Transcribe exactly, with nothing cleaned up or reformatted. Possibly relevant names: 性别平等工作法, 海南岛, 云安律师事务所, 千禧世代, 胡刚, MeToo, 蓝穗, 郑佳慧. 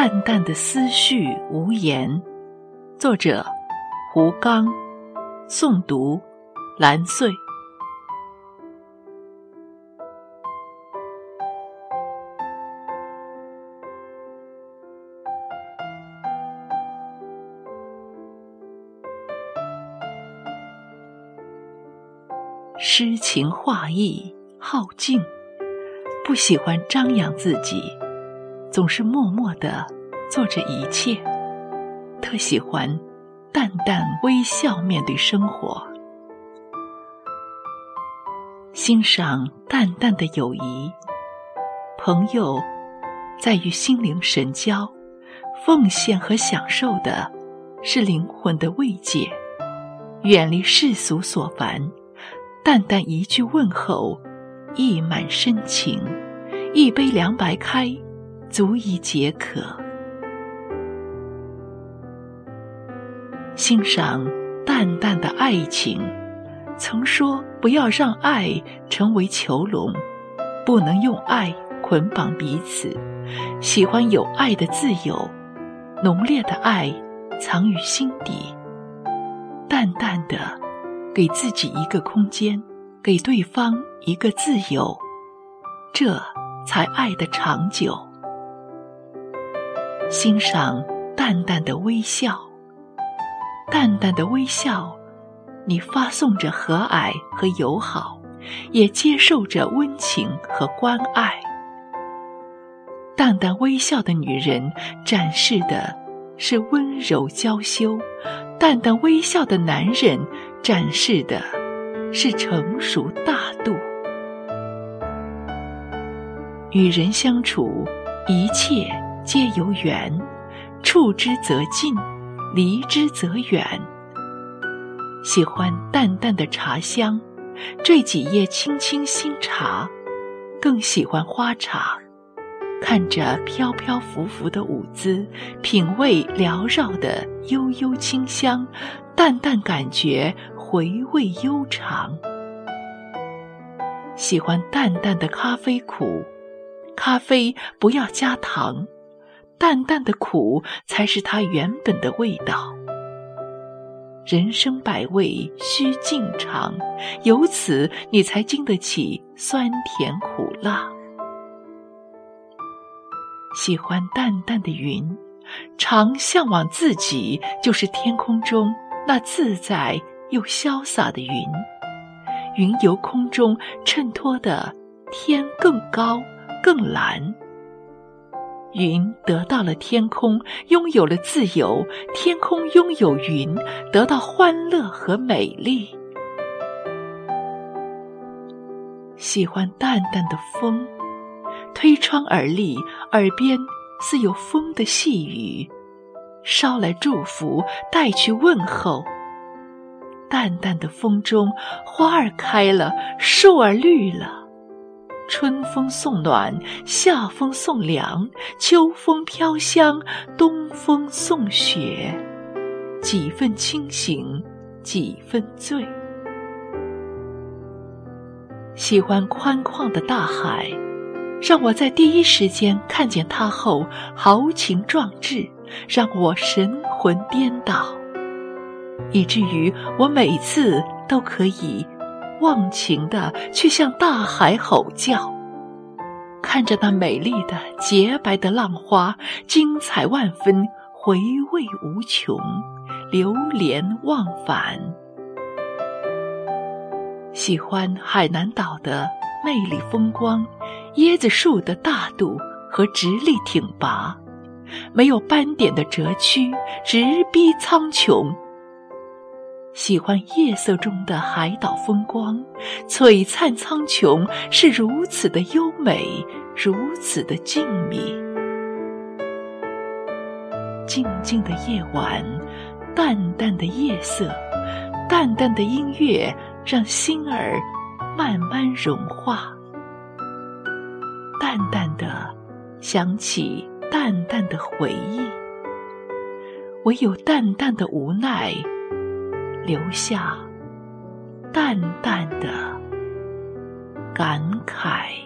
淡淡的思绪无言。作者胡刚，诵读蓝穗。诗情画意好静，不喜欢张扬自己，总是默默地做着一切，特喜欢淡淡微笑面对生活，欣赏淡淡的友谊，朋友在于心灵神交，奉献和享受的是灵魂的慰藉，远离世俗所烦，淡淡一句问候，溢满深情；一杯凉白开，足以解渴。欣赏淡淡的爱情，曾说不要让爱成为囚笼，不能用爱捆绑彼此，喜欢有爱的自由，浓烈的爱藏于心底，淡淡的给自己一个空间，给对方一个自由，这才爱得长久。欣赏淡淡的微笑，淡淡的微笑，你发送着和蔼和友好，也接受着温情和关爱。淡淡微笑的女人展示的是温柔娇羞，淡淡微笑的男人展示的是成熟大度。与人相处，一切皆由缘，触之则近，离之则远。喜欢淡淡的茶香，缀几叶青青新茶，更喜欢花茶，看着飘飘浮浮的舞姿，品味缭绕的悠悠清香，淡淡感觉回味悠长。喜欢淡淡的咖啡苦，咖啡不要加糖，淡淡的苦才是它原本的味道。人生百味须尽尝，由此你才经得起酸甜苦辣。喜欢淡淡的云，常向往自己就是天空中那自在又潇洒的云，云由空中衬托的天更高更蓝。云得到了天空，拥有了自由，天空拥有云，得到欢乐和美丽。喜欢淡淡的风，推窗而立，耳边似有风的细雨，捎来祝福，带去问候。淡淡的风中，花儿开了，树儿绿了，春风送暖，夏风送凉，秋风飘香，冬风送雪，几分清醒，几分醉。喜欢宽旷的大海，让我在第一时间看见他后豪情壮志，让我神魂颠倒，以至于我每次都可以忘情地去向大海吼叫，看着那美丽的洁白的浪花，精彩万分，回味无穷，流连忘返。喜欢海南岛的魅力风光，椰子树的大度和直立挺拔，没有斑点的折曲，直逼苍穹。喜欢夜色中的海岛风光，璀璨苍穹是如此的优美，如此的静谧。静静的夜晚，淡淡的夜色，淡淡的音乐，让心儿慢慢融化。淡淡的想起淡淡的回忆，唯有淡淡的无奈，留下淡淡的感慨。